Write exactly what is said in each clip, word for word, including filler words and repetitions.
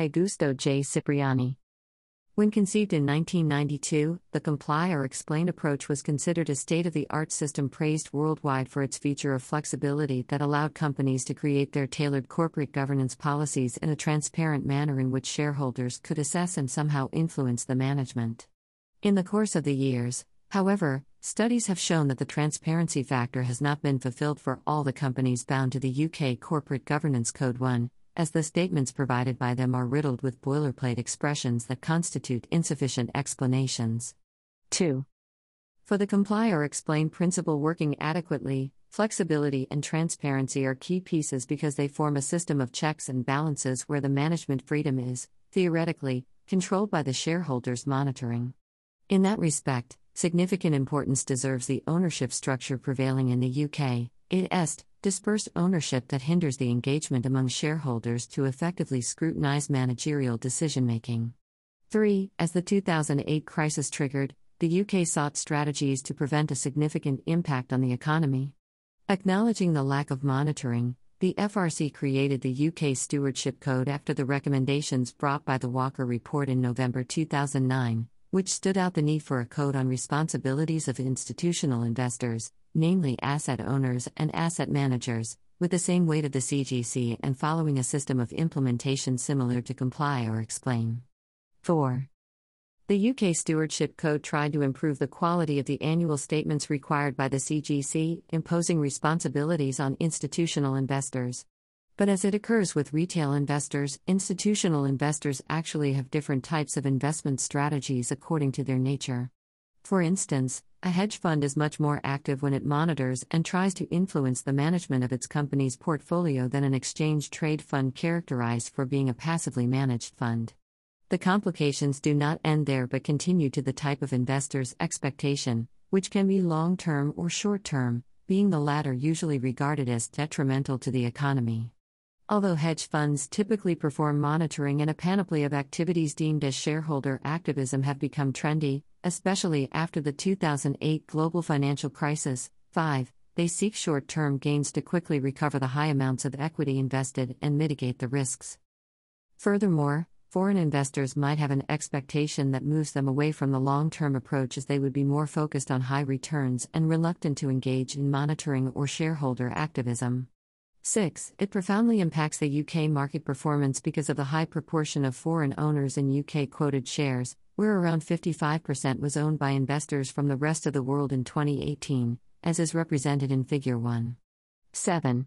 by Augusto J. Cipriani. When conceived in nineteen ninety-two, the comply or explain approach was considered a state-of-the-art system praised worldwide for its feature of flexibility that allowed companies to create their tailored corporate governance policies in a transparent manner in which shareholders could assess and somehow influence the management. In the course of the years, however, studies have shown that the transparency factor has not been fulfilled for all the companies bound to the U K Corporate Governance Code one, as the statements provided by them are riddled with boilerplate expressions that constitute insufficient explanations. two. For the comply or explain principle working adequately, flexibility and transparency are key pieces because they form a system of checks and balances where the management freedom is, theoretically, controlled by the shareholders' monitoring. In that respect, significant importance deserves the ownership structure prevailing in the U K, i.e., dispersed ownership that hinders the engagement among shareholders to effectively scrutinize managerial decision-making. three. As the two thousand eight crisis triggered, the U K sought strategies to prevent a significant impact on the economy. Acknowledging the lack of monitoring, the F R C created the U K Stewardship Code after the recommendations brought by the Walker Report in November two thousand nine, which stood out the need for a code on responsibilities of institutional investors, namely asset owners and asset managers, with the same weight of the C G C and following a system of implementation similar to comply or explain. four. The U K Stewardship Code tried to improve the quality of the annual statements required by the C G C, imposing responsibilities on institutional investors. But as it occurs with retail investors, institutional investors actually have different types of investment strategies according to their nature. For instance, a hedge fund is much more active when it monitors and tries to influence the management of its company's portfolio than an exchange-trade fund characterized for being a passively managed fund. The complications do not end there but continue to the type of investor's expectation, which can be long-term or short-term, being the latter usually regarded as detrimental to the economy. Although hedge funds typically perform monitoring and a panoply of activities deemed as shareholder activism have become trendy, especially after the two thousand eight global financial crisis, five, they seek short-term gains to quickly recover the high amounts of equity invested and mitigate the risks. Furthermore, foreign investors might have an expectation that moves them away from the long-term approach as they would be more focused on high returns and reluctant to engage in monitoring or shareholder activism. six. It profoundly impacts the U K market performance because of the high proportion of foreign owners in U K-quoted shares, where around fifty-five percent was owned by investors from the rest of the world in twenty eighteen, as is represented in Figure one. seven.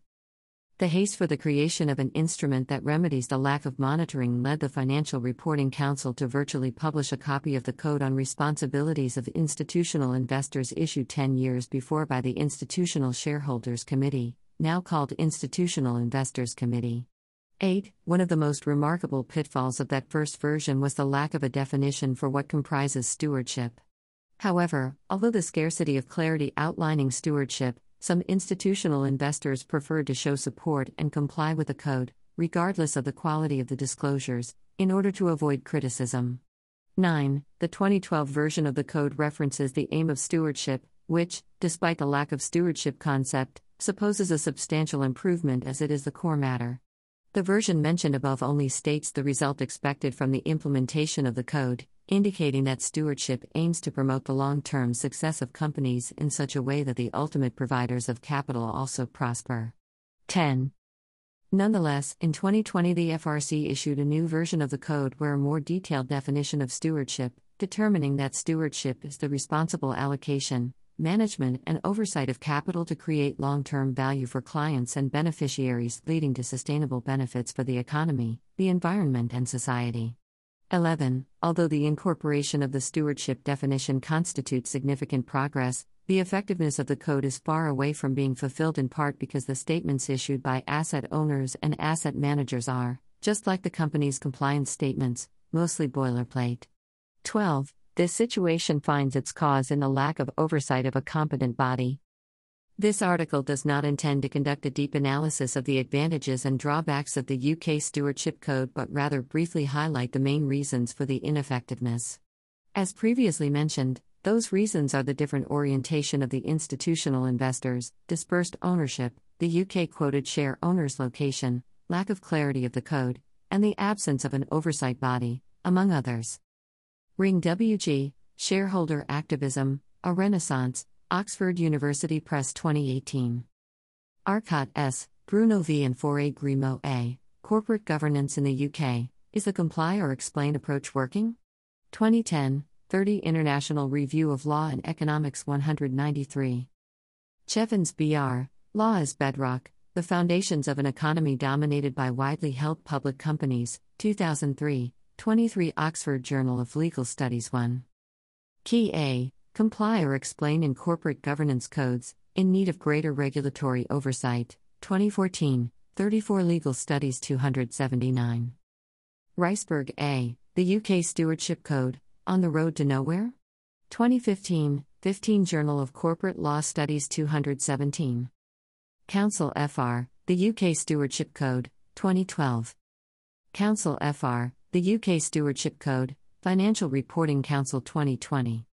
The haste for the creation of an instrument that remedies the lack of monitoring led the Financial Reporting Council to virtually publish a copy of the Code on Responsibilities of Institutional Investors issued ten years before by the Institutional Shareholders Committee, now called Institutional Investors Committee. eight. One of the most remarkable pitfalls of that first version was the lack of a definition for what comprises stewardship. However, although the scarcity of clarity outlining stewardship, some institutional investors preferred to show support and comply with the code, regardless of the quality of the disclosures, in order to avoid criticism. nine. The twenty twelve version of the code references the aim of stewardship, which, despite the lack of stewardship concept, supposes a substantial improvement as it is the core matter. The version mentioned above only states the result expected from the implementation of the code, indicating that stewardship aims to promote the long-term success of companies in such a way that the ultimate providers of capital also prosper. ten. Nonetheless, in twenty twenty the F R C issued a new version of the code where a more detailed definition of stewardship, determining that stewardship is the responsible allocation, management and oversight of capital to create long-term value for clients and beneficiaries, leading to sustainable benefits for the economy, the environment and society. eleven. Although the incorporation of the stewardship definition constitutes significant progress, the effectiveness of the code is far away from being fulfilled in part because the statements issued by asset owners and asset managers are, just like the company's compliance statements, mostly boilerplate. twelve. This situation finds its cause in the lack of oversight of a competent body. This article does not intend to conduct a deep analysis of the advantages and drawbacks of the U K Stewardship Code but rather briefly highlight the main reasons for the ineffectiveness. As previously mentioned, those reasons are the different orientation of the institutional investors, dispersed ownership, the U K quoted share owners' location, lack of clarity of the code, and the absence of an oversight body, among others. Ring W G, Shareholder Activism, A Renaissance, Oxford University Press twenty eighteen. Arcot S., Bruno V. and Faure Grimaud A., Corporate Governance in the U K, Is the Comply or Explain Approach Working? twenty ten, thirty International Review of Law and Economics one hundred ninety-three. Cheffins B R, Law is Bedrock, The Foundations of an Economy Dominated by Widely Held Public Companies, two thousand three, twenty-three Oxford Journal of Legal Studies one. Keay A., Comply or Explain in Corporate Governance Codes, In Need of Greater Regulatory Oversight, twenty fourteen, thirty-four Legal Studies two hundred seventy-nine. Riceberg A., The U K Stewardship Code, On the Road to Nowhere? twenty fifteen, fifteen Journal of Corporate Law Studies two hundred seventeen. Council F R, The U K Stewardship Code, twenty twelve. Council F R, The U K Stewardship Code, Financial Reporting Council twenty twenty.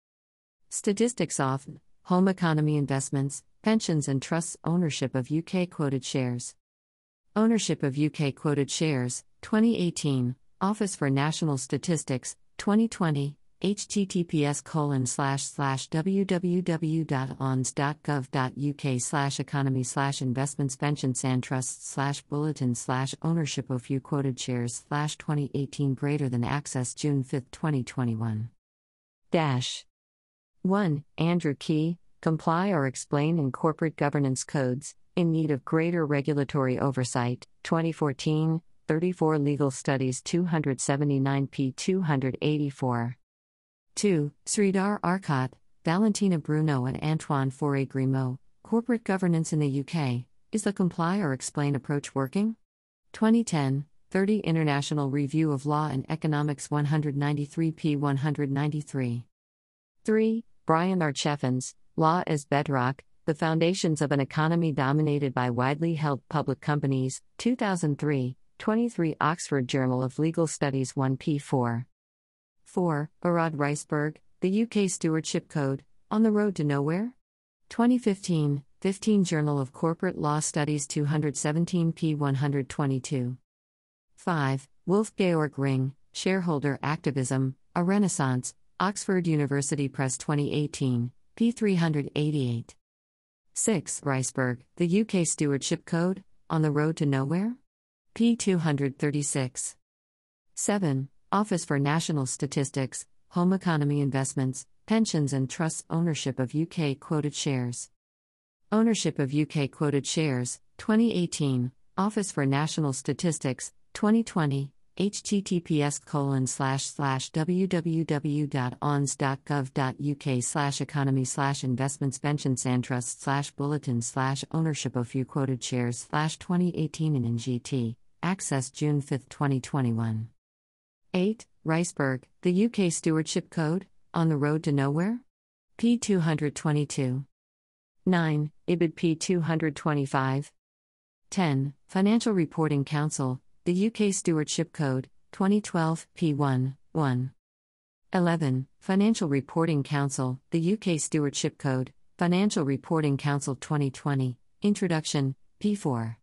Statistics of Home Economy Investments, Pensions and Trusts Ownership of U K Quoted Shares. Ownership of U K Quoted Shares, twenty eighteen, Office for National Statistics, twenty twenty, https colon slash slash www.ons.gov.uk slash economy slash investments pensions and trusts slash bulletin slash ownership of few quoted shares slash twenty eighteen greater than access June fifth, twenty twenty-one. Dash. one. Andrew Keay, Comply or Explain in Corporate Governance Codes, In Need of Greater Regulatory Oversight, twenty fourteen, thirty-four Legal Studies two hundred seventy-nine p. two hundred eighty-four. two. Sridhar Arcot, Valentina Bruno and Antoine Faure Grimaud, Corporate Governance in the U K, Is the Comply or Explain Approach Working? twenty ten, thirty International Review of Law and Economics one hundred ninety-three p. one hundred ninety-three. three. Brian Cheffins, Law as Bedrock, The Foundations of an Economy Dominated by Widely Held Public Companies, two thousand three, twenty-three Oxford Journal of Legal Studies one p four. four. Barad Riceberg, The U K Stewardship Code, On the Road to Nowhere? twenty fifteen, fifteen Journal of Corporate Law Studies two hundred seventeen p. one hundred twenty-two. five. Wolf-Georg Ringe, Shareholder Activism, A Renaissance, Oxford University Press twenty eighteen, p. three hundred eighty-eight. six. Riceberg, The U K Stewardship Code, On the Road to Nowhere? p. two hundred thirty-six. seven. Office for National Statistics, Home Economy Investments, Pensions and Trusts Ownership of U K Quoted Shares. Ownership of U K Quoted Shares, twenty eighteen, Office for National Statistics, twenty twenty, https colon slash slash www.ons.gov.uk slash economy slash investments pensions and trusts slash bulletin slash ownership of few quoted shares slash twenty eighteen in N G T, access June fifth, twenty twenty-one. eight. Riceberg, The U K Stewardship Code, On the Road to Nowhere? p. two hundred twenty-two. nine. I B I D p. two hundred twenty-five. ten. Financial Reporting Council, The U K Stewardship Code, twenty twelve, p. one, one. eleven. Financial Reporting Council, The U K Stewardship Code, Financial Reporting Council twenty twenty, Introduction, p. four.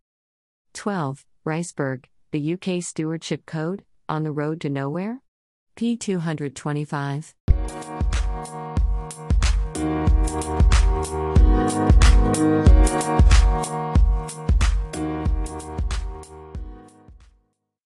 twelve. Riceberg, The U K Stewardship Code, On the Road to Nowhere? p. two hundred twenty-five.